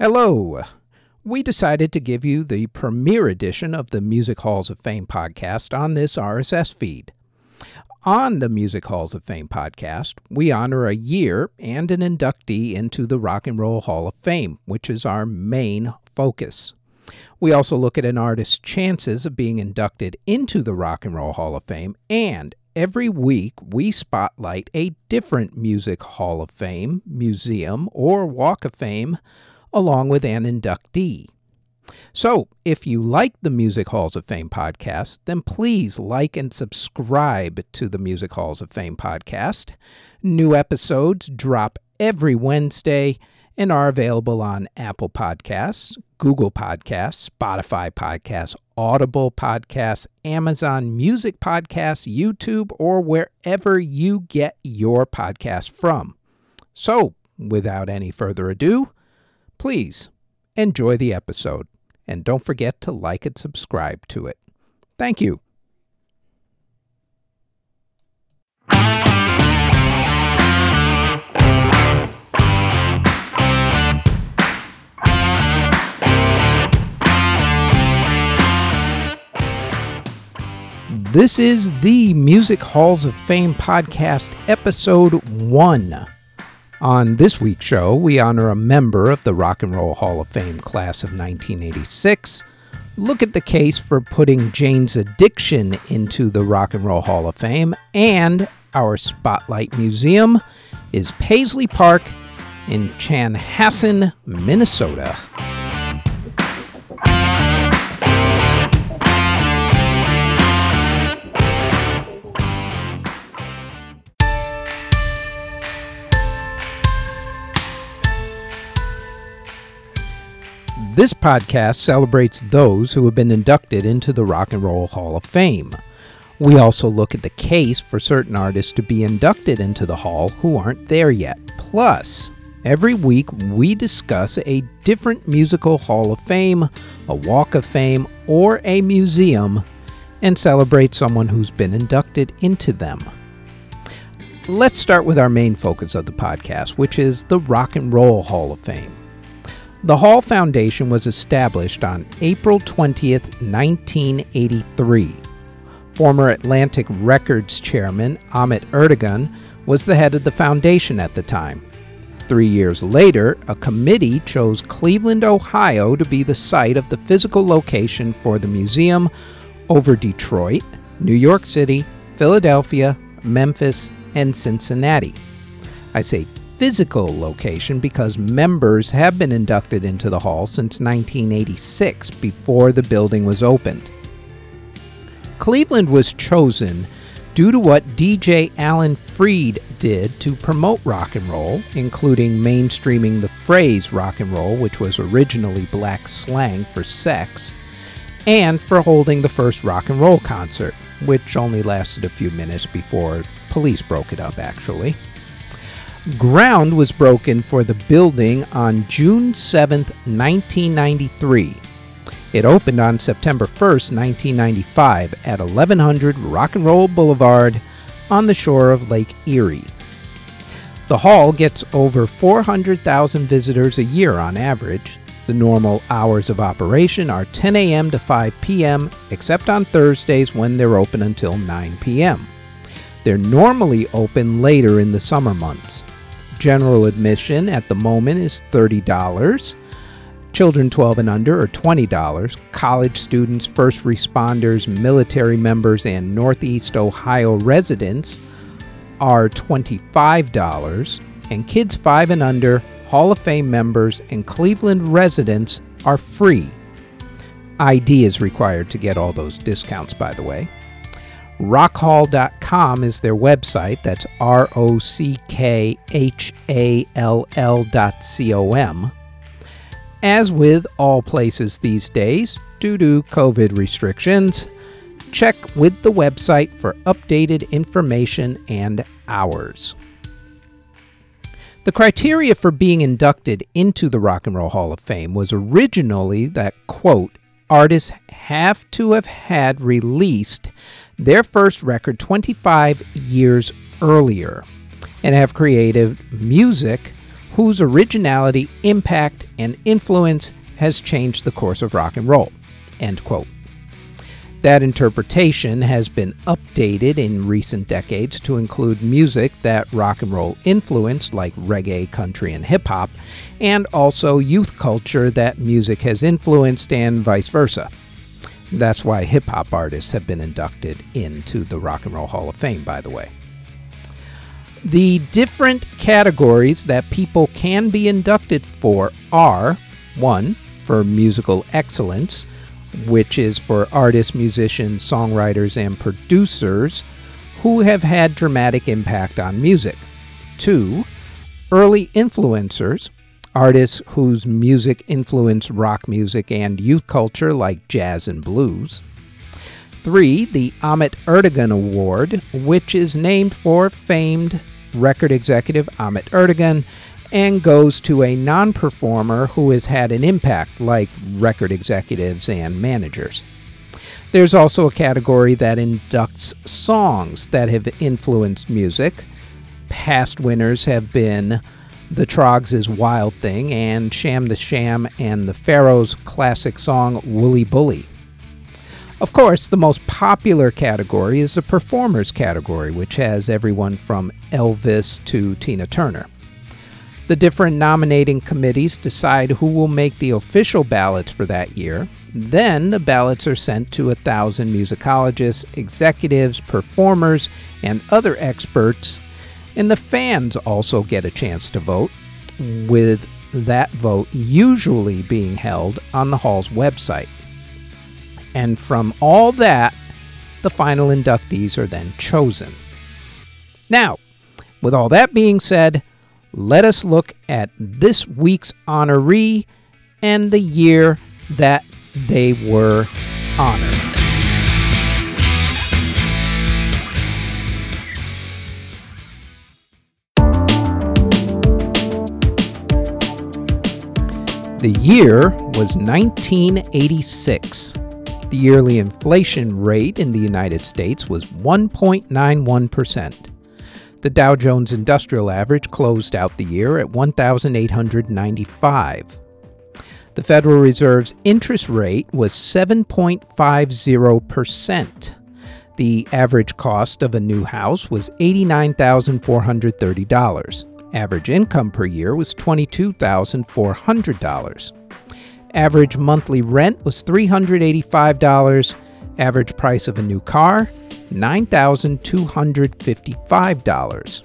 Hello. We decided to give you the premiere edition of the Music Halls of Fame podcast on this RSS feed. On the Music Halls of Fame podcast, we honor a year and an inductee into the Rock and Roll Hall of Fame, which is our main focus. We also look at an artist's chances of being inducted into the Rock and Roll Hall of Fame, and every week we spotlight a different Music Hall of Fame, museum, or Walk of Fame, along with an inductee. So, if you like the Music Halls of Fame podcast, then please like and subscribe to the Music Halls of Fame podcast. New episodes drop every Wednesday and are available on Apple Podcasts, Google Podcasts, Spotify Podcasts, Audible Podcasts, Amazon Music Podcasts, YouTube, or wherever you get your podcast from. So, without any further ado, please enjoy the episode. And don't forget to like and subscribe to it. Thank you. This is the Music Halls of Fame podcast, episode 1. On this week's show, we honor a member of the Rock and Roll Hall of Fame class of 1986, look at the case for putting Jane's Addiction into the Rock and Roll Hall of Fame, and our spotlight museum is Paisley Park in Chanhassen, Minnesota. This podcast celebrates those who have been inducted into the Rock and Roll Hall of Fame. We also look at the case for certain artists to be inducted into the hall who aren't there yet. Plus, every week we discuss a different musical Hall of Fame, a Walk of Fame, or a museum, and celebrate someone who's been inducted into them. Let's start with our main focus of the podcast, which is the Rock and Roll Hall of Fame. The Hall Foundation was established on April 20th, 1983. Former Atlantic Records chairman Ahmet Ertegun was the head of the foundation at the time. 3 years later, a committee chose Cleveland, Ohio to be the site of the physical location for the museum over Detroit, New York City, Philadelphia, Memphis, and Cincinnati. I say physical location because members have been inducted into the hall since 1986, before the building was opened. Cleveland was chosen due to what DJ Alan Freed did to promote rock and roll, including mainstreaming the phrase rock and roll, which was originally black slang for sex, and for holding the first rock and roll concert, which only lasted a few minutes before police broke it up, actually. Ground was broken for the building on June 7, 1993. It opened on September 1, 1995 at 1100 Rock and Roll Boulevard on the shore of Lake Erie. The hall gets over 400,000 visitors a year on average. The normal hours of operation are 10 a.m. to 5 p.m., except on Thursdays when they're open until 9 p.m. They're normally open later in the summer months. General admission at the moment is $30. Children 12 and under are $20. College students, first responders, military members, and Northeast Ohio residents are $25. And kids 5 and under, Hall of Fame members, and Cleveland residents are free. ID is required to get all those discounts, by the way. Rockhall.com is their website. That's rockhall.com. As with all places these days, due to COVID restrictions, check with the website for updated information and hours. The criteria for being inducted into the Rock and Roll Hall of Fame was originally that, quote, artists have to have had released their first record 25 years earlier and have created music whose originality, impact, and influence has changed the course of rock and roll, end quote. That interpretation has been updated in recent decades to include music that rock and roll influenced, like reggae, country, and hip-hop, and also youth culture that music has influenced and vice versa. That's why hip-hop artists have been inducted into the Rock and Roll Hall of Fame, by the way. The different categories that people can be inducted for are, 1, for musical excellence, which is for artists, musicians, songwriters, and producers who have had dramatic impact on music. 2, early influencers, artists whose music influenced rock music and youth culture like jazz and blues. 3, the Ahmet Ertegun Award, which is named for famed record executive Ahmet Ertegun, and goes to a non-performer who has had an impact, like record executives and managers. There's also a category that inducts songs that have influenced music. Past winners have been The Troggs' Wild Thing and Sham the Sham and the Pharaohs' classic song Wooly Bully. Of course, the most popular category is the performers category, which has everyone from Elvis to Tina Turner. The different nominating committees decide who will make the official ballots for that year. Then the ballots are sent to 1,000 musicologists, executives, performers, and other experts, and the fans also get a chance to vote, with that vote usually being held on the Hall's website. And from all that, the final inductees are then chosen. Now, with all that being said, let us look at this week's honoree and the year that they were honored. The year was 1986. The yearly inflation rate in the United States was 1.91%. The Dow Jones Industrial Average closed out the year at 1,895. The Federal Reserve's interest rate was 7.50%. The average cost of a new house was $89,430. Average income per year was $22,400. Average monthly rent was $385. Average price of a new car, $9,255,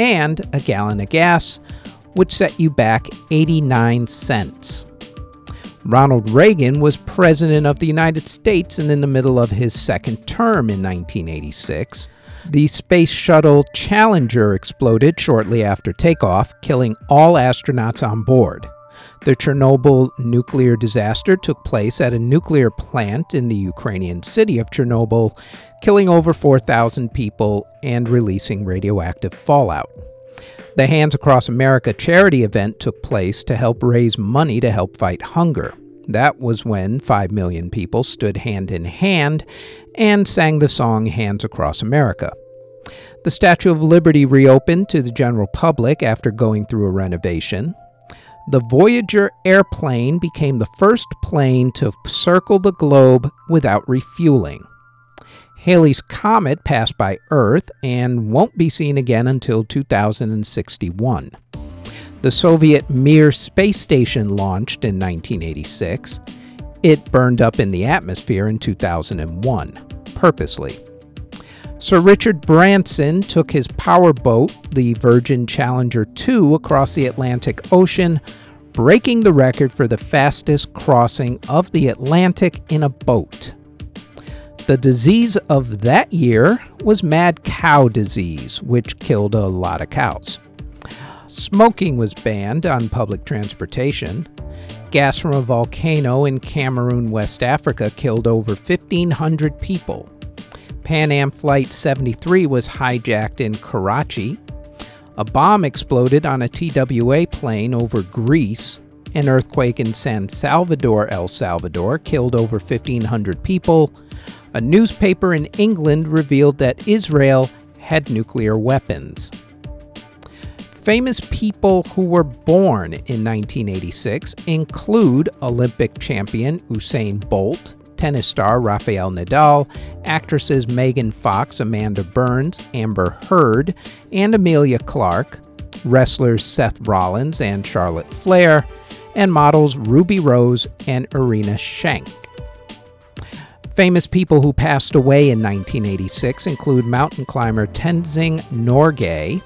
and a gallon of gas would set you back 89 cents. Ronald Reagan was president of the United States, and in the middle of his second term in 1986, the Space Shuttle Challenger exploded shortly after takeoff, killing all astronauts on board. The Chernobyl nuclear disaster took place at a nuclear plant in the Ukrainian city of Chernobyl, killing over 4,000 people and releasing radioactive fallout. The Hands Across America charity event took place to help raise money to help fight hunger. That was when 5 million people stood hand in hand and sang the song Hands Across America. The Statue of Liberty reopened to the general public after going through a renovation. The Voyager airplane became the first plane to circle the globe without refueling. Halley's Comet passed by Earth and won't be seen again until 2061. The Soviet Mir space station launched in 1986. It burned up in the atmosphere in 2001, purposely. Sir Richard Branson took his powerboat, the Virgin Challenger 2, across the Atlantic Ocean, breaking the record for the fastest crossing of the Atlantic in a boat. The disease of that year was mad cow disease, which killed a lot of cows. Smoking was banned on public transportation. Gas from a volcano in Cameroon, West Africa, killed over 1,500 people. Pan Am Flight 73 was hijacked in Karachi. A bomb exploded on a TWA plane over Greece. An earthquake in San Salvador, El Salvador, killed over 1,500 people. A newspaper in England revealed that Israel had nuclear weapons. Famous people who were born in 1986 include Olympic champion Usain Bolt, tennis star Rafael Nadal, actresses Megan Fox, Amanda Burns, Amber Heard, and Emilia Clarke, wrestlers Seth Rollins and Charlotte Flair, and models Ruby Rose and Irina Shayk. Famous people who passed away in 1986 include mountain climber Tenzing Norgay,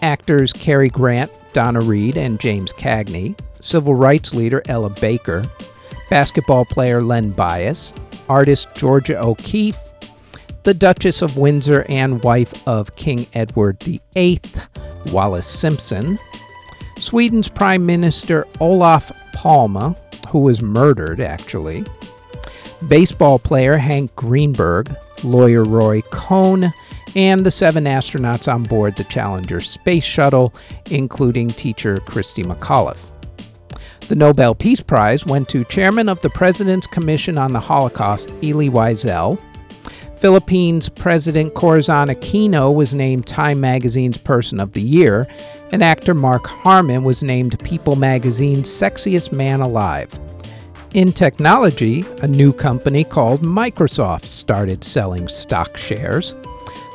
actors Cary Grant, Donna Reed, and James Cagney, civil rights leader Ella Baker, basketball player Len Bias, artist Georgia O'Keeffe, the Duchess of Windsor and wife of King Edward VIII, Wallace Simpson, Sweden's Prime Minister Olof Palme, who was murdered actually, baseball player Hank Greenberg, lawyer Roy Cohn, and the 7 astronauts on board the Challenger space shuttle, including teacher Christy McAuliffe. The Nobel Peace Prize went to Chairman of the President's Commission on the Holocaust, Elie Wiesel. Philippines President Corazon Aquino was named Time Magazine's Person of the Year, and actor Mark Harmon was named People Magazine's Sexiest Man Alive. In technology, a new company called Microsoft started selling stock shares.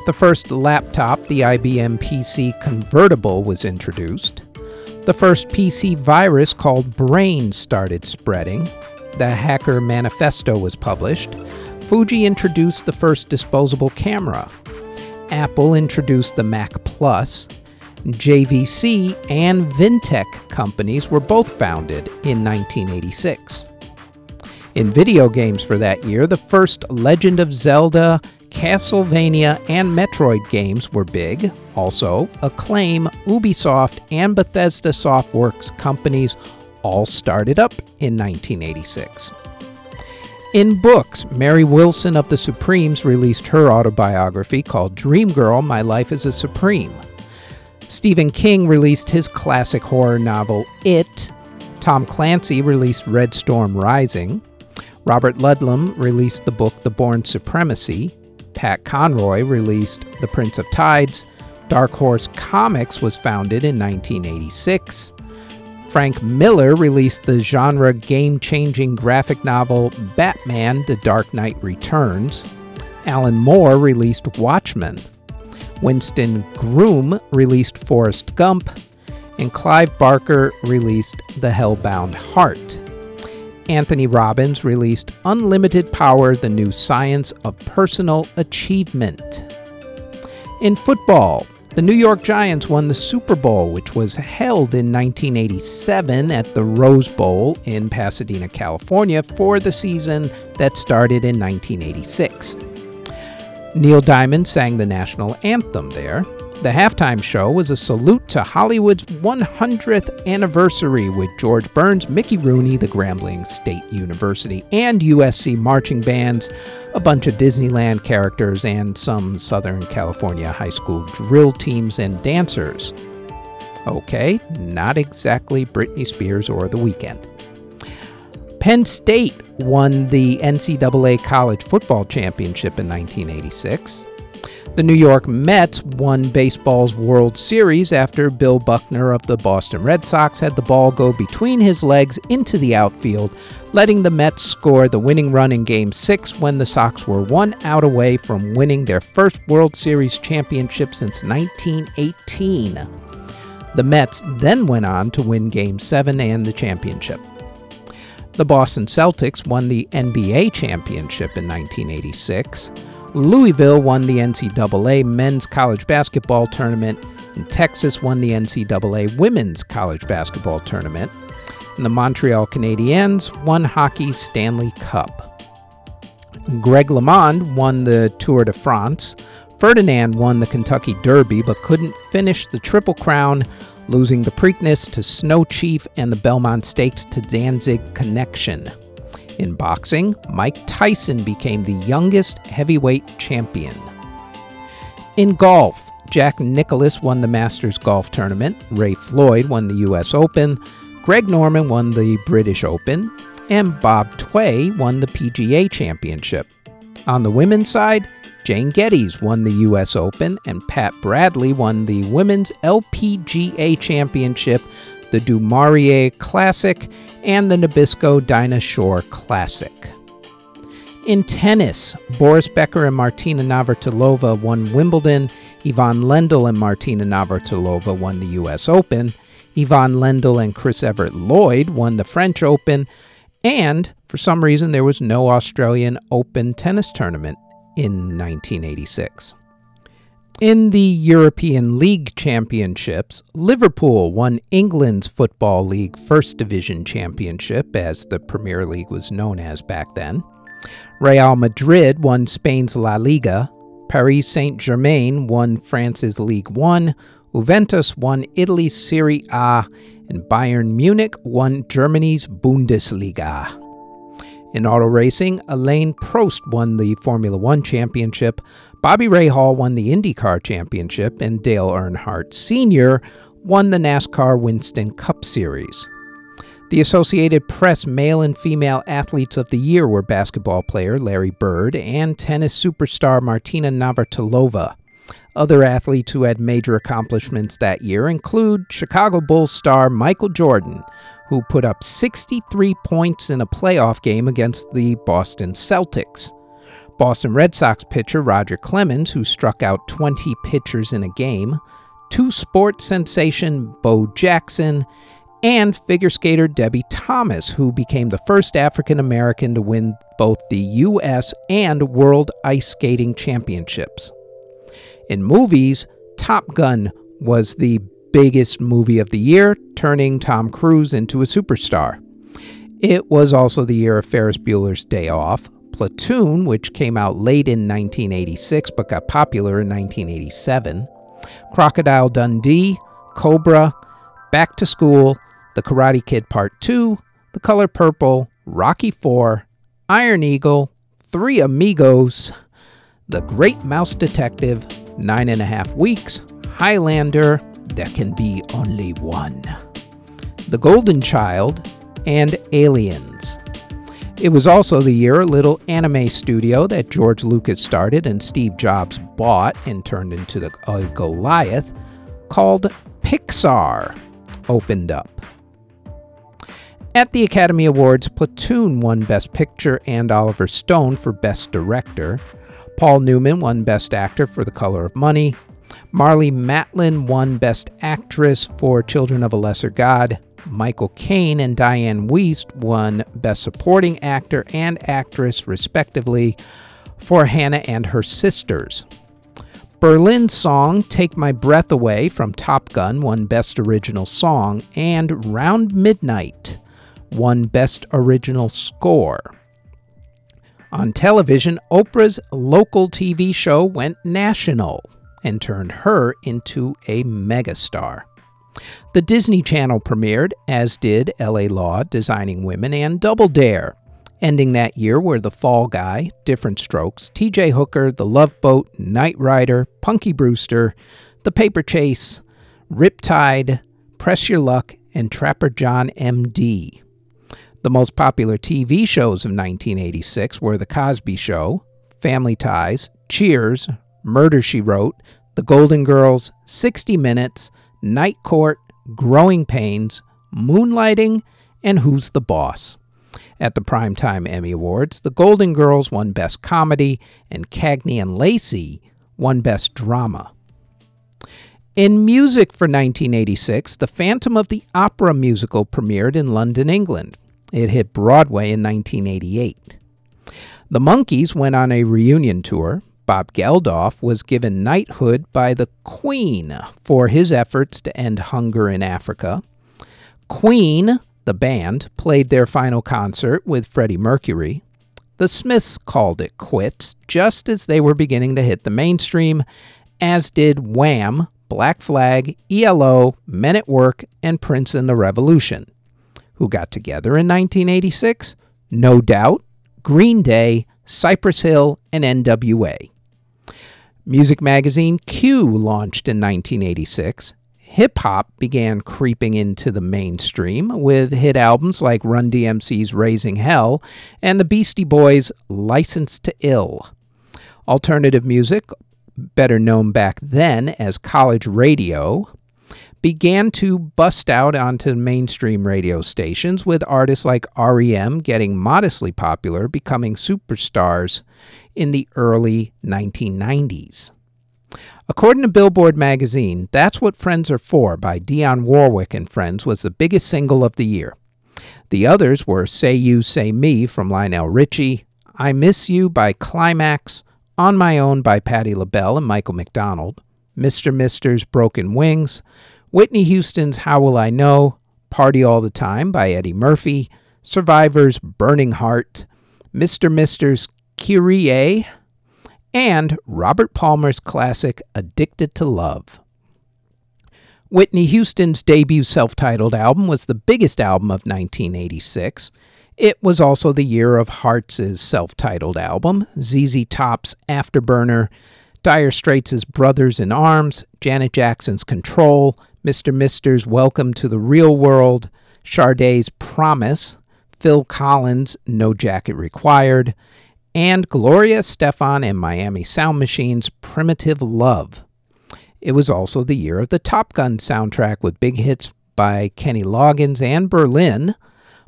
The first laptop, the IBM PC Convertible, was introduced. The first PC virus called Brain started spreading. The Hacker Manifesto was published. Fuji introduced the first disposable camera. Apple introduced the Mac Plus. JVC and Vintech companies were both founded in 1986. In video games for that year, the first Legend of Zelda, Castlevania, and Metroid games were big. Also, Acclaim, Ubisoft, and Bethesda Softworks companies all started up in 1986. In books, Mary Wilson of the Supremes released her autobiography called Dream Girl, My Life as a Supreme. Stephen King released his classic horror novel, It. Tom Clancy released Red Storm Rising. Robert Ludlum released the book The Bourne Supremacy. Pat Conroy released The Prince of Tides. Dark Horse Comics was founded in 1986. Frank Miller released the genre game-changing graphic novel Batman: The Dark Knight Returns. Alan Moore released Watchmen. Winston Groom released Forrest Gump. And Clive Barker released The Hellbound Heart. Anthony Robbins released Unlimited Power, The New Science of Personal Achievement. In football, the New York Giants won the Super Bowl, which was held in 1987 at the Rose Bowl in Pasadena, California, for the season that started in 1986. Neil Diamond sang the national anthem there. The halftime show was a salute to Hollywood's 100th anniversary with George Burns, Mickey Rooney, the Grambling State University, and USC marching bands, a bunch of Disneyland characters, and some Southern California high school drill teams and dancers. Okay, not exactly Britney Spears or The Weeknd. Penn State won the NCAA College Football Championship in 1986. The New York Mets won baseball's World Series after Bill Buckner of the Boston Red Sox had the ball go between his legs into the outfield, letting the Mets score the winning run in Game 6 when the Sox were 1 out away from winning their first World Series championship since 1918. The Mets then went on to win Game 7 and the championship. The Boston Celtics won the NBA championship in 1986. Louisville won the NCAA men's college basketball tournament, and Texas won the NCAA women's college basketball tournament, and the Montreal Canadiens won hockey's Stanley Cup. Greg LeMond won the Tour de France. Ferdinand won the Kentucky Derby but couldn't finish the Triple Crown, losing the Preakness to Snow Chief and the Belmont Stakes to Danzig Connection. In boxing, Mike Tyson became the youngest heavyweight champion. In golf, Jack Nicklaus won the Masters Golf Tournament, Ray Floyd won the U.S. Open, Greg Norman won the British Open, and Bob Tway won the PGA Championship. On the women's side, Jane Geddes won the U.S. Open, and Pat Bradley won the Women's LPGA Championship, the Du Maurier Classic, and the Nabisco Dinah Shore Classic. In tennis, Boris Becker and Martina Navratilova won Wimbledon. Yvonne Lendl and Martina Navratilova won the U.S. Open. Yvonne Lendl and Chris Evert Lloyd won the French Open. And, for some reason, there was no Australian Open tennis tournament in 1986. In the European League Championships, Liverpool won England's Football League First Division Championship, as the Premier League was known as back then. Real Madrid won Spain's La Liga. Paris Saint-Germain won France's Ligue 1. Juventus won Italy's Serie A. And Bayern Munich won Germany's Bundesliga. In auto racing, Alain Prost won the Formula One Championship. Bobby Rahal won the IndyCar Championship. And Dale Earnhardt Sr. won the NASCAR Winston Cup Series. The Associated Press Male and Female Athletes of the Year were basketball player Larry Bird and tennis superstar Martina Navratilova. Other athletes who had major accomplishments that year include Chicago Bulls star Michael Jordan, who put up 63 points in a playoff game against the Boston Celtics. Boston Red Sox pitcher Roger Clemens, who struck out 20 pitchers in a game. Two-sport sensation Bo Jackson, and figure skater Debbie Thomas, who became the first African-American to win both the U.S. and World Ice Skating Championships. In movies, Top Gun was the biggest movie of the year, turning Tom Cruise into a superstar. It was also the year of Ferris Bueller's Day Off. Platoon, which came out late in 1986 but got popular in 1987. Crocodile Dundee, Cobra, Back to School, The Karate Kid Part 2, The Color Purple, Rocky IV, Iron Eagle, Three Amigos, The Great Mouse Detective, 9.5 Weeks, Highlander, There Can Be Only One, The Golden Child, and Aliens. It was also the year a little anime studio that George Lucas started and Steve Jobs bought and turned into a Goliath called Pixar opened up. At the Academy Awards, Platoon won Best Picture and Oliver Stone for Best Director. Paul Newman won Best Actor for The Color of Money. Marlee Matlin won Best Actress for Children of a Lesser God. Michael Caine and Diane Wiest won Best Supporting Actor and Actress, respectively, for Hannah and Her Sisters. Berlin's song Take My Breath Away from Top Gun won Best Original Song, and Round Midnight won Best Original Score. On television, Oprah's local TV show went national and turned her into a megastar. The Disney Channel premiered, as did L.A. Law, Designing Women, and Double Dare. Ending that year were The Fall Guy, Different Strokes, T.J. Hooker, The Love Boat, Knight Rider, Punky Brewster, The Paper Chase, Riptide, Press Your Luck, and Trapper John M.D. The most popular TV shows of 1986 were The Cosby Show, Family Ties, Cheers, Murder, She Wrote, The Golden Girls, 60 Minutes, Night Court, Growing Pains, Moonlighting, and Who's the Boss? At the Primetime Emmy Awards, The Golden Girls won Best Comedy, and Cagney and Lacey won Best Drama. In music for 1986, The Phantom of the Opera musical premiered in London, England. It hit Broadway in 1988. The Monkees went on a reunion tour. Bob Geldof was given knighthood by the Queen for his efforts to end hunger in Africa. Queen, the band, played their final concert with Freddie Mercury. The Smiths called it quits just as they were beginning to hit the mainstream, as did Wham, Black Flag, ELO, Men at Work, and Prince and the Revolution, who got together in 1986, No Doubt, Green Day, Cypress Hill, and NWA. Music magazine Q launched in 1986. Hip-hop began creeping into the mainstream with hit albums like Run DMC's Raising Hell and the Beastie Boys' Licensed to Ill. Alternative music, better known back then as college radio, began to bust out onto mainstream radio stations, with artists like R.E.M. getting modestly popular, becoming superstars in the early 1990s. According to Billboard magazine, That's What Friends Are For by Dionne Warwick and Friends was the biggest single of the year. The others were Say You, Say Me from Lionel Richie, I Miss You by Climax, On My Own by Patti LaBelle and Michael McDonald, Mr. Mister's Broken Wings, Whitney Houston's How Will I Know, Party All the Time by Eddie Murphy, Survivor's Burning Heart, Mr. Mister's Kyrie, and Robert Palmer's classic Addicted to Love. Whitney Houston's debut self-titled album was the biggest album of 1986. It was also the year of Hearts' self-titled album, ZZ Top's Afterburner, Dire Straits' Brothers in Arms, Janet Jackson's Control, Mr. Mister's Welcome to the Real World, Sade's Promise, Phil Collins' No Jacket Required, and Gloria Estefan and Miami Sound Machine's Primitive Love. It was also the year of the Top Gun soundtrack, with big hits by Kenny Loggins and Berlin,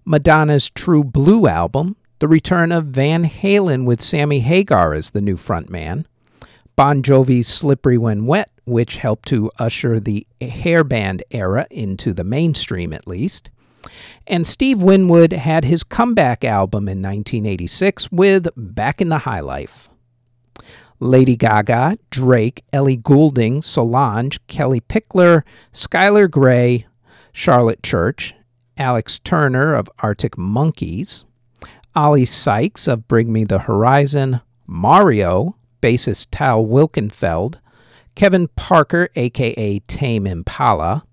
Madonna's True Blue album, the return of Van Halen with Sammy Hagar as the new frontman, Bon Jovi's Slippery When Wet, which helped to usher the hairband era into the mainstream at least, and Steve Winwood had his comeback album in 1986 with Back in the High Life. Lady Gaga, Drake, Ellie Goulding, Solange, Kelly Pickler, Skylar Grey, Charlotte Church, Alex Turner of Arctic Monkeys, Ollie Sykes of Bring Me the Horizon, Mario, bassist Tal Wilkenfeld, Kevin Parker, a.k.a. Tame Impala,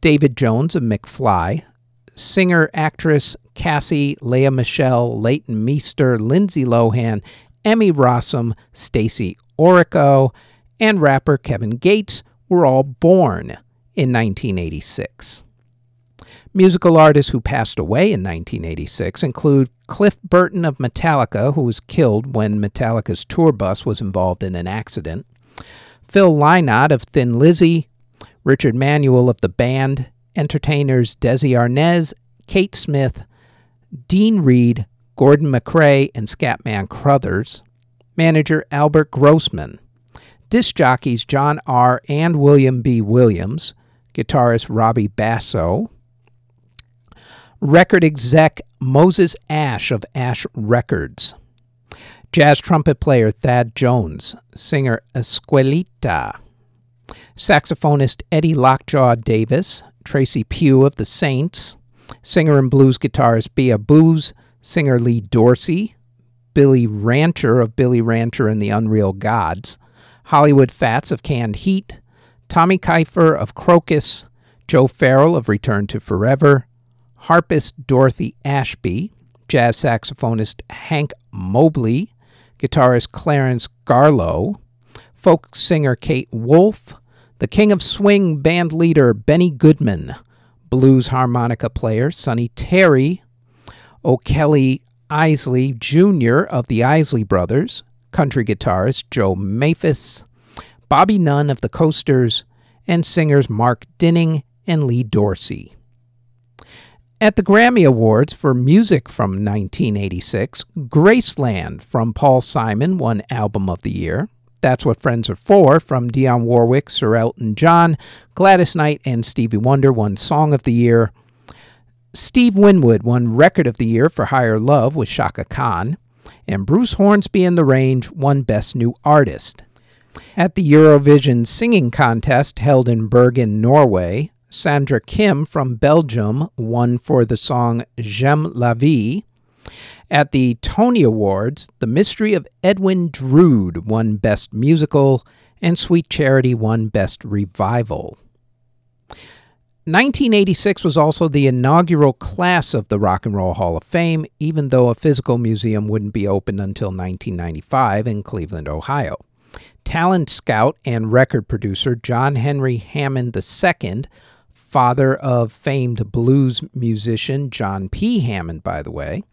David Jones of McFly, singer-actress Cassie, Lea Michele, Leighton Meester, Lindsay Lohan, Emmy Rossum, Stacey Orico, and rapper Kevin Gates were all born in 1986. Musical artists who passed away in 1986 include Cliff Burton of Metallica, who was killed when Metallica's tour bus was involved in an accident, Phil Lynott of Thin Lizzy, Richard Manuel of The Band, entertainers Desi Arnaz, Kate Smith, Dean Reed, Gordon McRae, and Scatman Crothers, manager Albert Grossman, disc jockeys John R. and William B. Williams, guitarist Robbie Basso, record exec Moses Ash of Ash Records, jazz trumpet player Thad Jones, singer Esquelita, saxophonist Eddie Lockjaw Davis, Tracy Pugh of The Saints, singer and blues guitarist Bea Boos, singer Lee Dorsey, Billy Rancher of Billy Rancher and the Unreal Gods, Hollywood Fats of Canned Heat, Tommy Kiefer of Crocus, Joe Farrell of Return to Forever, harpist Dorothy Ashby, jazz saxophonist Hank Mobley, guitarist Clarence Garlow, folk singer Kate Wolfe, the King of Swing band leader Benny Goodman, blues harmonica player Sonny Terry, O'Kelly Isley Jr. of the Isley Brothers, country guitarist Joe Mathis, Bobby Nunn of the Coasters, and singers Mark Dinning and Lee Dorsey. At the Grammy Awards for music from 1986, Graceland from Paul Simon won Album of the Year. That's What Friends Are For from Dionne Warwick, Sir Elton John, Gladys Knight, and Stevie Wonder won Song of the Year. Steve Winwood won Record of the Year for Higher Love with Chaka Khan, and Bruce Hornsby and The Range won Best New Artist. At the Eurovision Singing Contest held in Bergen, Norway, Sandra Kim from Belgium won for the song J'aime la vie. At the Tony Awards, The Mystery of Edwin Drood won Best Musical, and Sweet Charity won Best Revival. 1986 was also the inaugural class of the Rock and Roll Hall of Fame, even though a physical museum wouldn't be opened until 1995 in Cleveland, Ohio. Talent scout and record producer John Henry Hammond II father of famed blues musician John P. Hammond, by the way,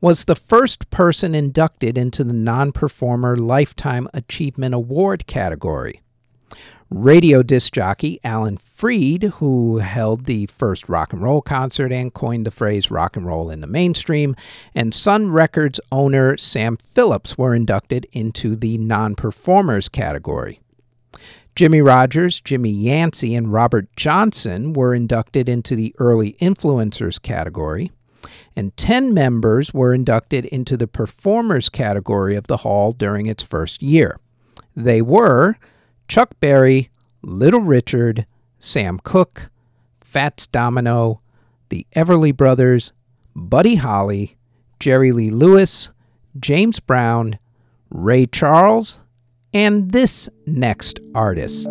was the first person inducted into the Non-Performer Lifetime Achievement Award category. Radio disc jockey Alan Freed, who held the first rock and roll concert and coined the phrase rock and roll in the mainstream, and Sun Records owner Sam Phillips were inducted into the non-performers category. Jimmy Rogers, Jimmy Yancey, and Robert Johnson were inducted into the early influencers category, and 10 members were inducted into the performers category of the hall during its first year. They were Chuck Berry, Little Richard, Sam Cooke, Fats Domino, the Everly Brothers, Buddy Holly, Jerry Lee Lewis, James Brown, Ray Charles, and this next artist.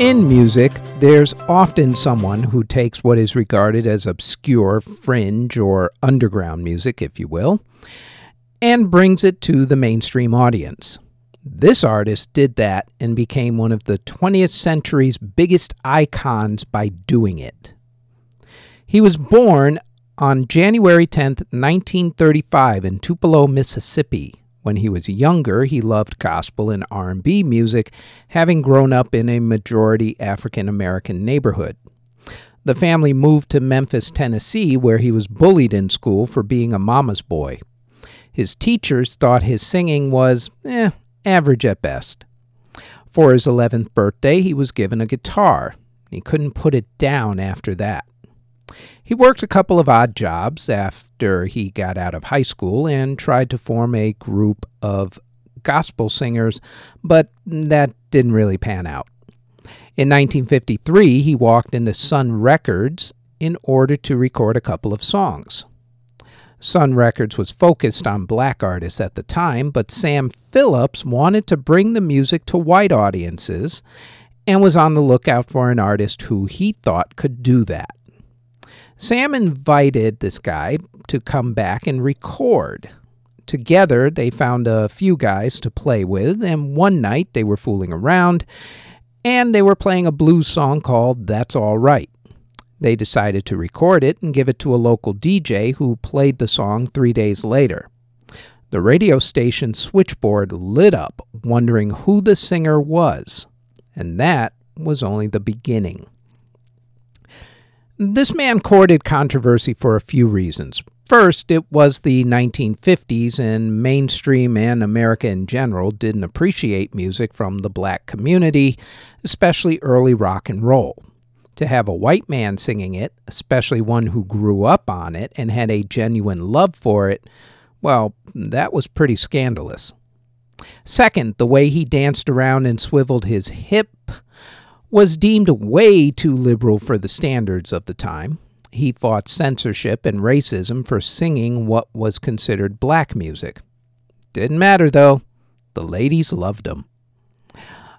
In music, there's often someone who takes what is regarded as obscure, fringe, or underground music, if you will, and brings it to the mainstream audience. This artist did that and became one of the 20th century's biggest icons by doing it. He was born on January 10, 1935 in Tupelo, Mississippi. When he was younger, he loved gospel and R&B music, having grown up in a majority African-American neighborhood. The family moved to Memphis, Tennessee, where he was bullied in school for being a mama's boy. His teachers thought his singing was, average at best. For his 11th birthday, he was given a guitar. He couldn't put it down after that. He worked a couple of odd jobs after he got out of high school and tried to form a group of gospel singers, but that didn't really pan out. In 1953, he walked into Sun Records in order to record a couple of songs. Sun Records was focused on black artists at the time, but Sam Phillips wanted to bring the music to white audiences and was on the lookout for an artist who he thought could do that. Sam invited this guy to come back and record. Together, they found a few guys to play with, and one night they were fooling around, and they were playing a blues song called That's All Right. They decided to record it and give it to a local DJ who played the song 3 days later. The radio station switchboard lit up, wondering who the singer was, and that was only the beginning. This man courted controversy for a few reasons. First, it was the 1950s, and mainstream and America in general didn't appreciate music from the black community, especially early rock and roll. To have a white man singing it, especially one who grew up on it and had a genuine love for it, well, that was pretty scandalous. Second, the way he danced around and swiveled his hip was deemed way too liberal for the standards of the time. He fought censorship and racism for singing what was considered black music. Didn't matter, though. The ladies loved him.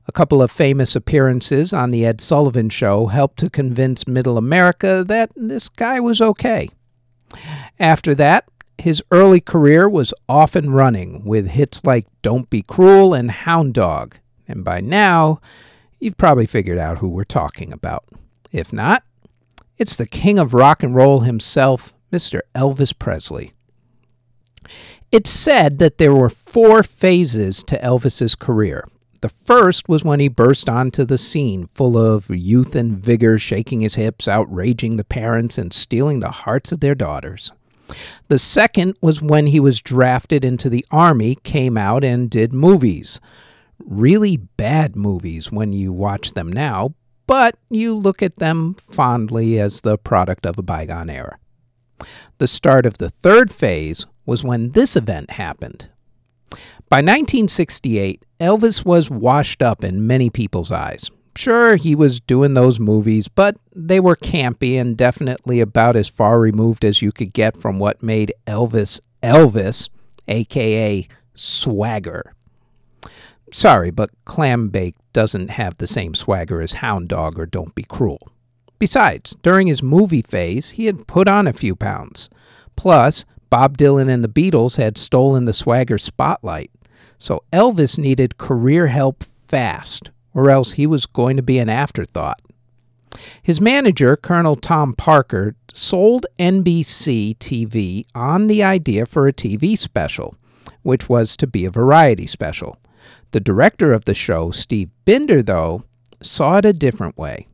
A couple of famous appearances on The Ed Sullivan Show helped to convince middle America that this guy was okay. After that, his early career was off and running with hits like Don't Be Cruel and Hound Dog. And by now, you've probably figured out who we're talking about. If not, it's the king of rock and roll himself, Mr. Elvis Presley. It's said that there were 4 phases to Elvis's career. The first was when he burst onto the scene, full of youth and vigor, shaking his hips, outraging the parents, and stealing the hearts of their daughters. The second was when he was drafted into the army, came out, and did movies. Really bad movies when you watch them now, but you look at them fondly as the product of a bygone era. The start of the third phase was when this event happened. By 1968, Elvis was washed up in many people's eyes. Sure, he was doing those movies, but they were campy and definitely about as far removed as you could get from what made Elvis Elvis, a.k.a. swagger. Sorry, but clam-baked doesn't have the same swagger as Hound Dog or Don't Be Cruel. Besides, during his movie phase, he had put on a few pounds. Plus, Bob Dylan and the Beatles had stolen the swagger spotlight. So Elvis needed career help fast, or else he was going to be an afterthought. His manager, Colonel Tom Parker, sold NBC TV on the idea for a TV special, which was to be a variety special. The director of the show, Steve Binder, though, saw it a different way.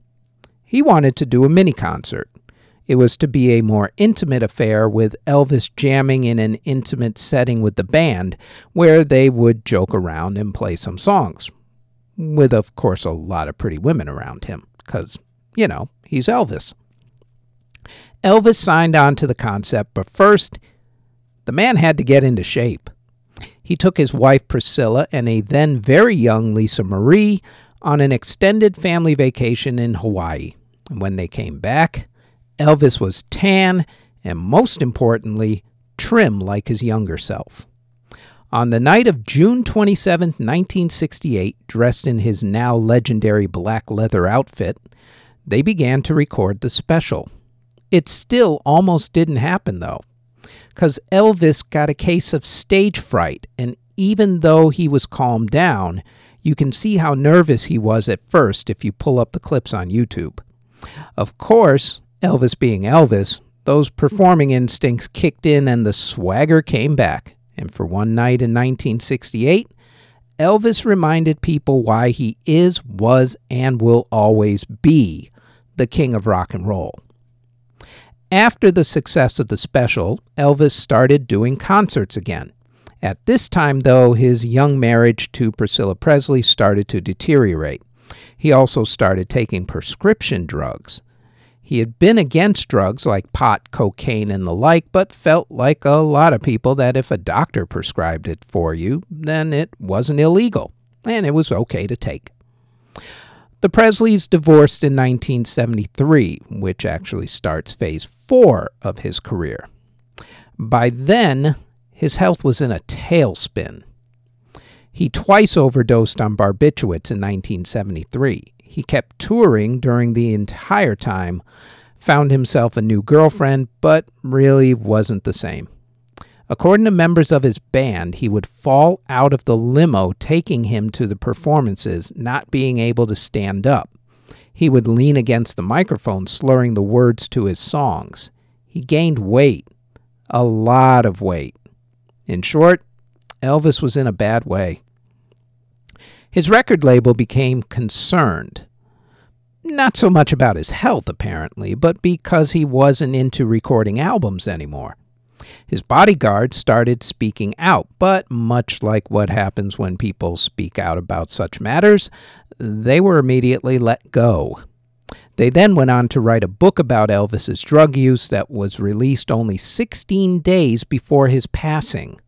He wanted to do a mini-concert. It was to be a more intimate affair with Elvis jamming in an intimate setting with the band, where they would joke around and play some songs. With, of course, a lot of pretty women around him, because, you know, he's Elvis. Elvis signed on to the concept, but first, the man had to get into shape. He took his wife Priscilla and a then very young Lisa Marie on an extended family vacation in Hawaii. And when they came back, Elvis was tan and, most importantly, trim like his younger self. On the night of June 27, 1968, dressed in his now legendary black leather outfit, they began to record the special. It still almost didn't happen, though, because Elvis got a case of stage fright, and even though he was calmed down, you can see how nervous he was at first if you pull up the clips on YouTube. Of course, Elvis being Elvis, those performing instincts kicked in and the swagger came back. And for one night in 1968, Elvis reminded people why he is, was, and will always be the king of rock and roll. After the success of the special, Elvis started doing concerts again. At this time, though, his young marriage to Priscilla Presley started to deteriorate. He also started taking prescription drugs. He had been against drugs like pot, cocaine, and the like, but felt like a lot of people that if a doctor prescribed it for you, then it wasn't illegal, and it was okay to take. The Presleys divorced in 1973, which actually starts phase 4 of his career. By then, his health was in a tailspin. He twice overdosed on barbiturates in 1973. He kept touring during the entire time, found himself a new girlfriend, but really wasn't the same. According to members of his band, he would fall out of the limo taking him to the performances, not being able to stand up. He would lean against the microphone, slurring the words to his songs. He gained weight, a lot of weight. In short, Elvis was in a bad way. His record label became concerned. Not so much about his health, apparently, but because he wasn't into recording albums anymore. His bodyguard started speaking out, but much like what happens when people speak out about such matters, they were immediately let go. They then went on to write a book about Elvis's drug use that was released only 16 days before his passing,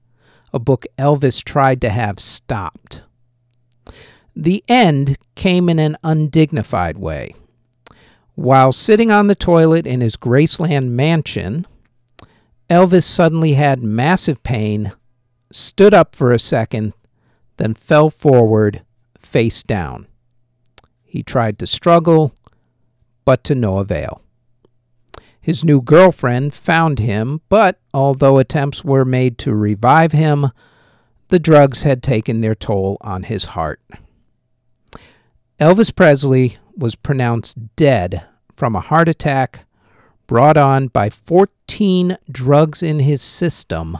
a book Elvis tried to have stopped. The end came in an undignified way. While sitting on the toilet in his Graceland mansion, Elvis suddenly had massive pain, stood up for a second, then fell forward, face down. He tried to struggle, but to no avail. His new girlfriend found him, but although attempts were made to revive him, the drugs had taken their toll on his heart. Elvis Presley was pronounced dead from a heart attack brought on by 14 drugs in his system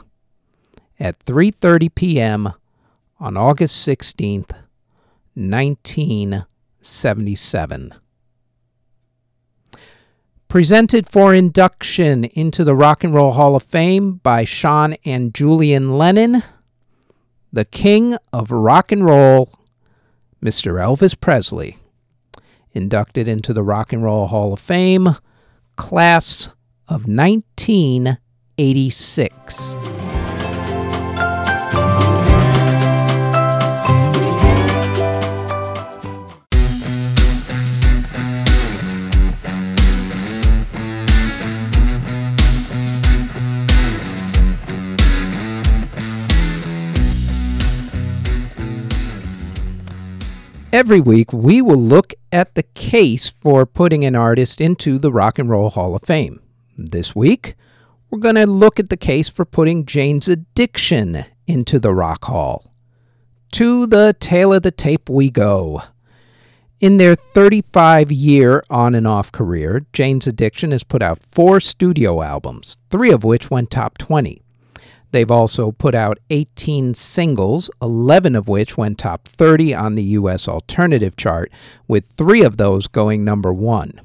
at 3:30 p.m. on August 16th, 1977. Presented for induction into the Rock and Roll Hall of Fame by Sean and Julian Lennon, the king of rock and roll, Mr. Elvis Presley, inducted into the Rock and Roll Hall of Fame, class of 1986. Every week, we will look at the case for putting an artist into the Rock and Roll Hall of Fame. This week, we're going to look at the case for putting Jane's Addiction into the Rock Hall. To the tail of the tape we go. In their 35-year on-and-off career, Jane's Addiction has put out 4 studio albums, 3 of which went top 20. They've also put out 18 singles, 11 of which went top 30 on the U.S. alternative chart, with 3 of those going number 1.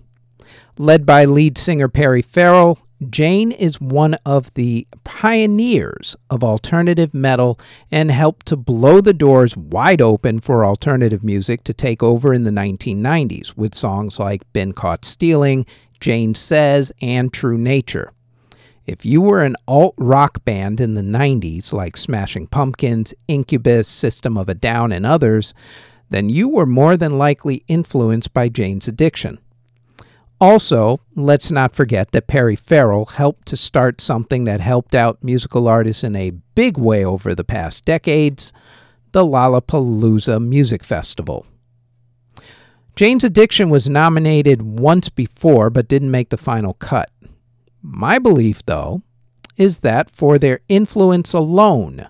Led by lead singer Perry Farrell, Jane is one of the pioneers of alternative metal and helped to blow the doors wide open for alternative music to take over in the 1990s with songs like Been Caught Stealing, Jane Says, and True Nature. If you were an alt-rock band in the 90s, like Smashing Pumpkins, Incubus, System of a Down, and others, then you were more than likely influenced by Jane's Addiction. Also, let's not forget that Perry Farrell helped to start something that helped out musical artists in a big way over the past decades, the Lollapalooza Music Festival. Jane's Addiction was nominated once before but didn't make the final cut. My belief, though, is that for their influence alone,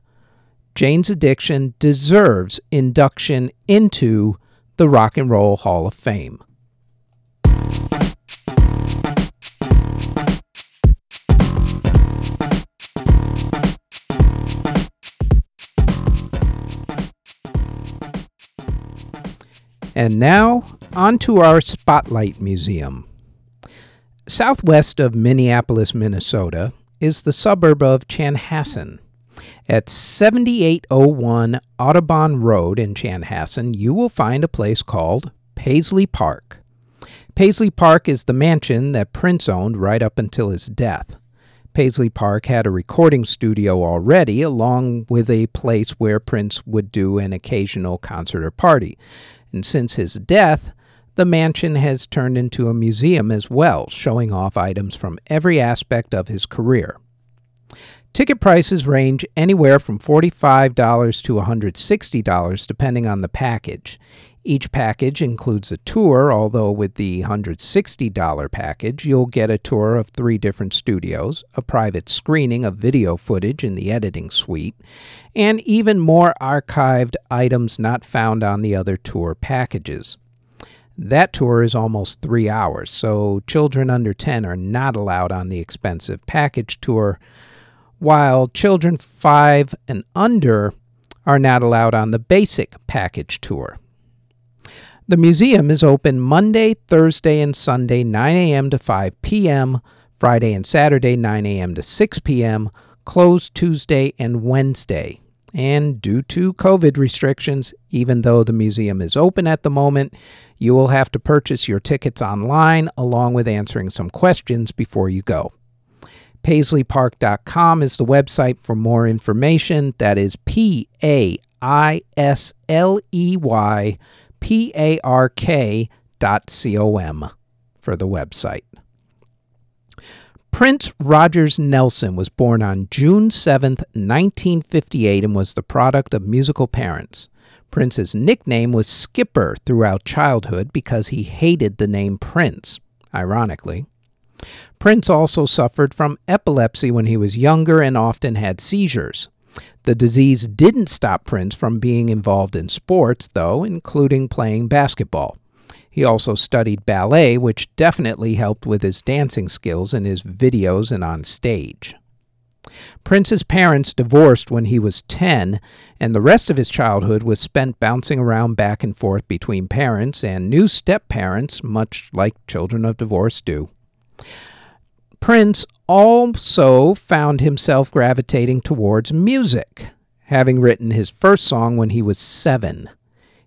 Jane's Addiction deserves induction into the Rock and Roll Hall of Fame. And now, on to our Spotlight Museum. Southwest of Minneapolis, Minnesota, is the suburb of Chanhassen. At 7801 Audubon Road in Chanhassen, you will find a place called Paisley Park. Paisley Park is the mansion that Prince owned right up until his death. Paisley Park had a recording studio already, along with a place where Prince would do an occasional concert or party. And since his death, the mansion has turned into a museum as well, showing off items from every aspect of his career. Ticket prices range anywhere from $45 to $160, depending on the package. Each package includes a tour, although with the $160 package, you'll get a tour of 3 different studios, a private screening of video footage in the editing suite, and even more archived items not found on the other tour packages. That tour is almost 3 hours, so children under 10 are not allowed on the expensive package tour, while children 5 and under are not allowed on the basic package tour. The museum is open Monday, Thursday, and Sunday, 9 a.m. to 5 p.m., Friday and Saturday, 9 a.m. to 6 p.m., closed Tuesday and Wednesday. And due to COVID restrictions, even though the museum is open at the moment, you will have to purchase your tickets online along with answering some questions before you go. PaisleyPark.com is the website for more information. That is PaisleyPark.com for the website. Prince Rogers Nelson was born on June 7, 1958, and was the product of musical parents. Prince's nickname was Skipper throughout childhood because he hated the name Prince, ironically. Prince also suffered from epilepsy when he was younger and often had seizures. The disease didn't stop Prince from being involved in sports, though, including playing basketball. He also studied ballet, which definitely helped with his dancing skills in his videos and on stage. Prince's parents divorced when he was 10, and the rest of his childhood was spent bouncing around back and forth between parents and new step-parents, much like children of divorce do. Prince also found himself gravitating towards music, having written his first song when he was 7.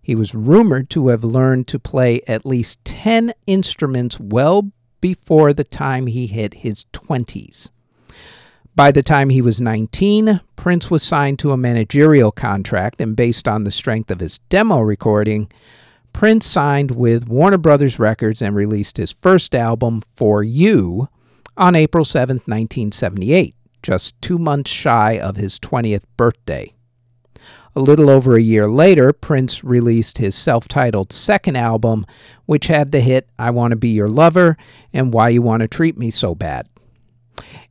He was rumored to have learned to play at least 10 instruments well before the time he hit his 20s. By the time he was 19, Prince was signed to a managerial contract, and based on the strength of his demo recording, Prince signed with Warner Brothers Records and released his first album, For You, on April 7, 1978, just 2 months shy of his 20th birthday. A little over a year later, Prince released his self-titled second album, which had the hit I Want to Be Your Lover and Why You Want to Treat Me So Bad.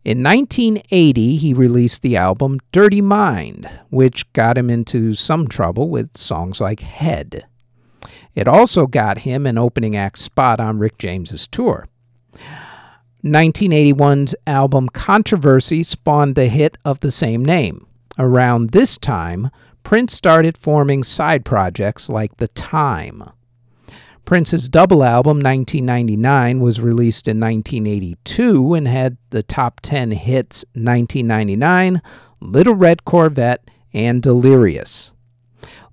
In 1980, he released the album Dirty Mind, which got him into some trouble with songs like Head. It also got him an opening act spot on Rick James's tour. 1981's album Controversy spawned the hit of the same name. Around this time, Prince started forming side projects like The Time. Prince's double album, 1999, was released in 1982 and had the top 10 hits 1999, Little Red Corvette, and Delirious.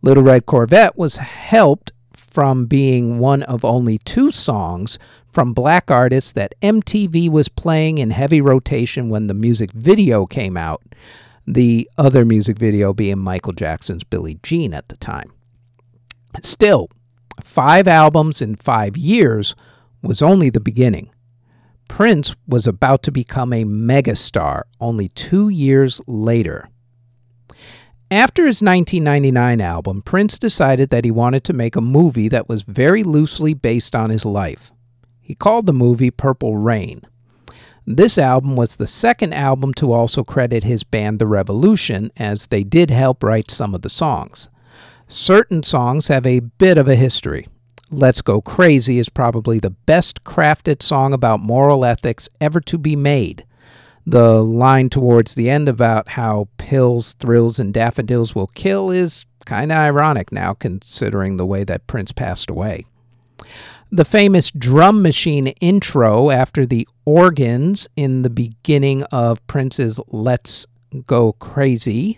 Little Red Corvette was helped from being one of only two songs from black artists that MTV was playing in heavy rotation when the music video came out, the other music video being Michael Jackson's Billie Jean at the time. Still, 5 albums in 5 years was only the beginning. Prince was about to become a megastar only 2 years later. After his 1999 album, Prince decided that he wanted to make a movie that was very loosely based on his life. He called the movie Purple Rain. This album was the second album to also credit his band The Revolution, as they did help write some of the songs. Certain songs have a bit of a history. Let's Go Crazy is probably the best crafted song about moral ethics ever to be made. The line towards the end about how pills, thrills, and daffodils will kill is kind of ironic now, considering the way that Prince passed away. The famous drum machine intro after the organs in the beginning of Prince's Let's Go Crazy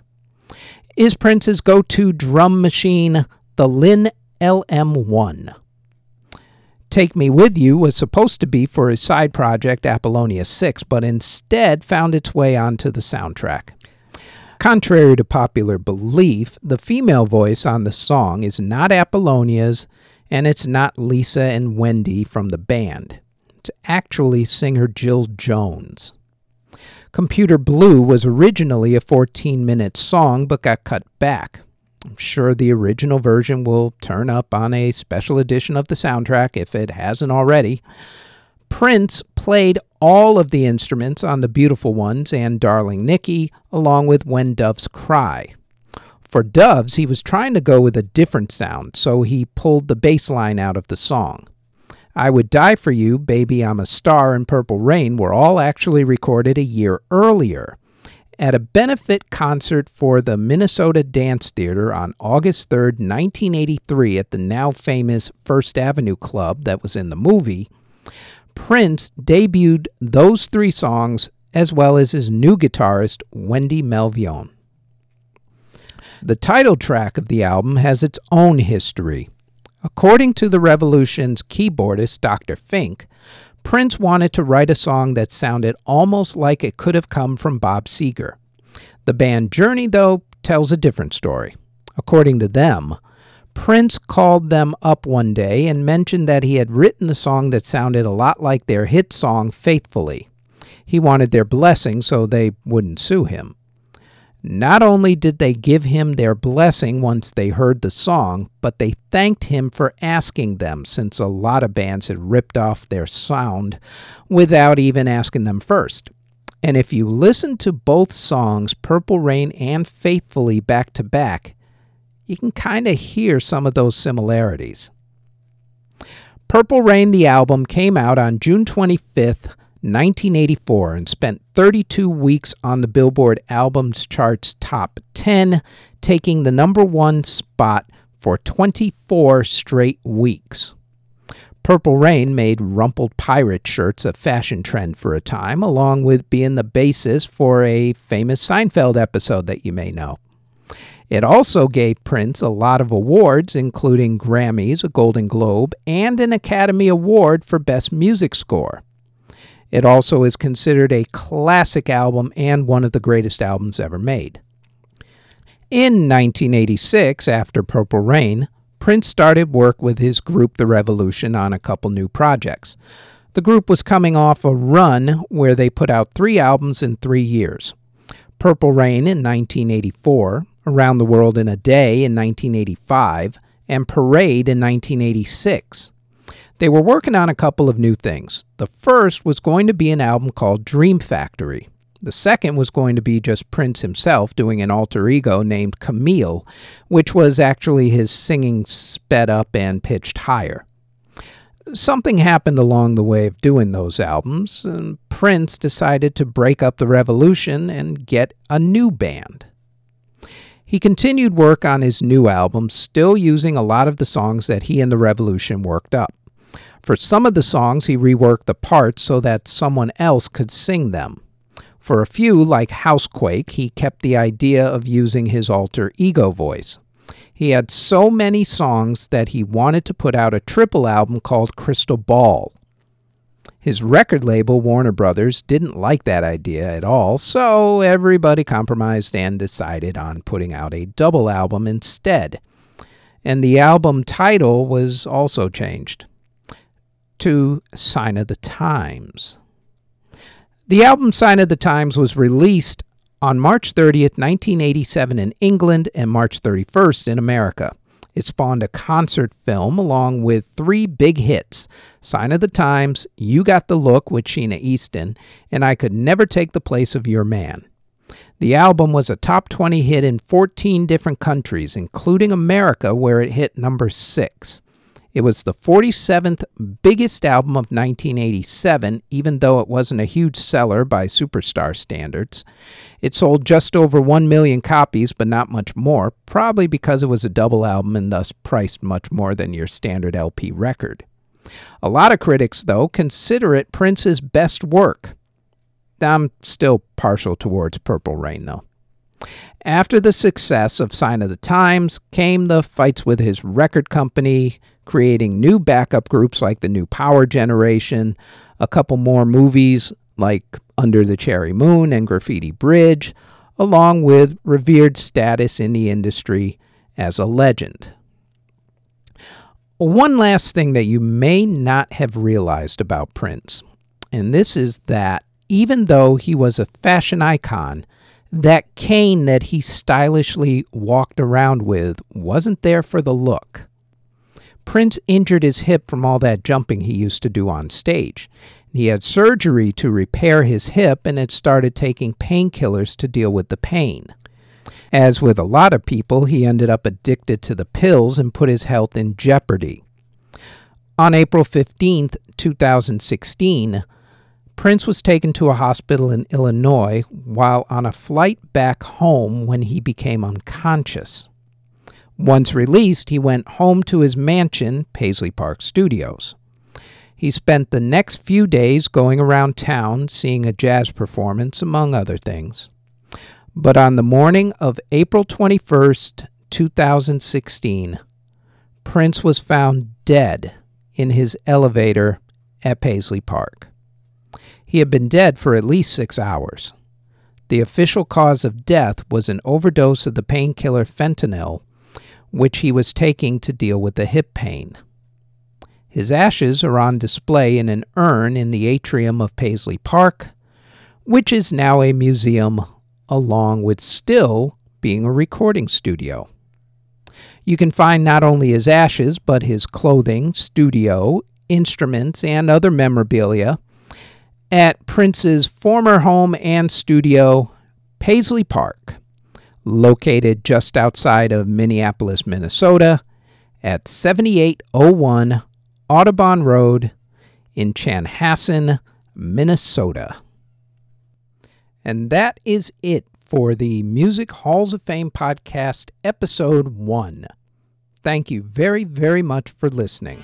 is Prince's go-to drum machine, the Linn LM1. Take Me With You was supposed to be for his side project Apollonia 6, but instead found its way onto the soundtrack. Contrary to popular belief, the female voice on the song is not Apollonia's, and it's not Lisa and Wendy from the band. It's actually singer Jill Jones. Computer Blue was originally a 14-minute song but got cut back. I'm sure the original version will turn up on a special edition of the soundtrack if it hasn't already. Prince played all of the instruments on The Beautiful Ones and Darling Nikki, along with When Doves Cry. For Doves, he was trying to go with a different sound, so he pulled the bass line out of the song. I Would Die For You, Baby I'm a Star, and Purple Rain were all actually recorded a year earlier at a benefit concert for the Minnesota Dance Theater on August 3, 1983 at the now famous First Avenue Club that was in the movie. Prince debuted those 3 songs as well as his new guitarist, Wendy Melvion. The title track of the album has its own history. According to The Revolution's keyboardist, Dr. Fink, Prince wanted to write a song that sounded almost like it could have come from Bob Seger. The band Journey, though, tells a different story. According to them, Prince called them up one day and mentioned that he had written a song that sounded a lot like their hit song, Faithfully. He wanted their blessing so they wouldn't sue him. Not only did they give him their blessing once they heard the song, but they thanked him for asking them, since a lot of bands had ripped off their sound without even asking them first. And if you listen to both songs, Purple Rain and Faithfully, back to back, you can kind of hear some of those similarities. Purple Rain, the album, came out on June 25th, 1984, and spent 32 weeks on the Billboard Albums Chart's top 10, taking the number one spot for 24 straight weeks. Purple Rain made rumpled pirate shirts a fashion trend for a time, along with being the basis for a famous Seinfeld episode that you may know. It also gave Prince a lot of awards, including Grammys, a Golden Globe, and an Academy Award for Best Music Score. It also is considered a classic album and one of the greatest albums ever made. In 1986, after Purple Rain, Prince started work with his group The Revolution on a couple new projects. The group was coming off a run where they put out 3 albums in 3 years. Purple Rain in 1984, Around the World in a Day in 1985, and Parade in 1986. They were working on a couple of new things. The first was going to be an album called Dream Factory. The second was going to be just Prince himself doing an alter ego named Camille, which was actually his singing sped up and pitched higher. Something happened along the way of doing those albums, and Prince decided to break up the Revolution and get a new band. He continued work on his new album, still using a lot of the songs that he and the Revolution worked up. For some of the songs, he reworked the parts so that someone else could sing them. For a few, like Housequake, he kept the idea of using his alter ego voice. He had so many songs that he wanted to put out a triple album called Crystal Ball. His record label, Warner Brothers, didn't like that idea at all, so everybody compromised and decided on putting out a double album instead. And the album title was also changed to Sign of the Times. The album Sign of the Times was released on March 30th, 1987 in England and March 31st in America. It spawned a concert film along with three big hits, Sign of the Times, You Got the Look with Sheena Easton, and I Could Never Take the Place of Your Man. The album was a top 20 hit in 14 different countries, including America, where it hit number 6. It was the 47th biggest album of 1987, even though it wasn't a huge seller by superstar standards. It sold just over 1 million copies, but not much more, probably because it was a double album and thus priced much more than your standard LP record. A lot of critics, though, consider it Prince's best work. I'm still partial towards Purple Rain, though. After the success of Sign of the Times came the fights with his record company, creating new backup groups like the New Power Generation, a couple more movies like Under the Cherry Moon and Graffiti Bridge, along with revered status in the industry as a legend. One last thing that you may not have realized about Prince, and this is that even though he was a fashion icon, that cane that he stylishly walked around with wasn't there for the look. Prince injured his hip from all that jumping he used to do on stage. He had surgery to repair his hip and had started taking painkillers to deal with the pain. As with a lot of people, he ended up addicted to the pills and put his health in jeopardy. On April 15, 2016, Prince was taken to a hospital in Illinois while on a flight back home when he became unconscious. Once released, he went home to his mansion, Paisley Park Studios. He spent the next few days going around town, seeing a jazz performance, among other things. But on the morning of April 21st, 2016, Prince was found dead in his elevator at Paisley Park. He had been dead for at least 6 hours. The official cause of death was an overdose of the painkiller fentanyl, which he was taking to deal with the hip pain. His ashes are on display in an urn in the atrium of Paisley Park, which is now a museum, along with still being a recording studio. You can find not only his ashes, but his clothing, studio, instruments, and other memorabilia at Prince's former home and studio, Paisley Park, located just outside of Minneapolis, Minnesota, at 7801 Audubon Road in Chanhassen, Minnesota. And that is it for the Music Halls of Fame podcast, episode 1. Thank you very, very much for listening.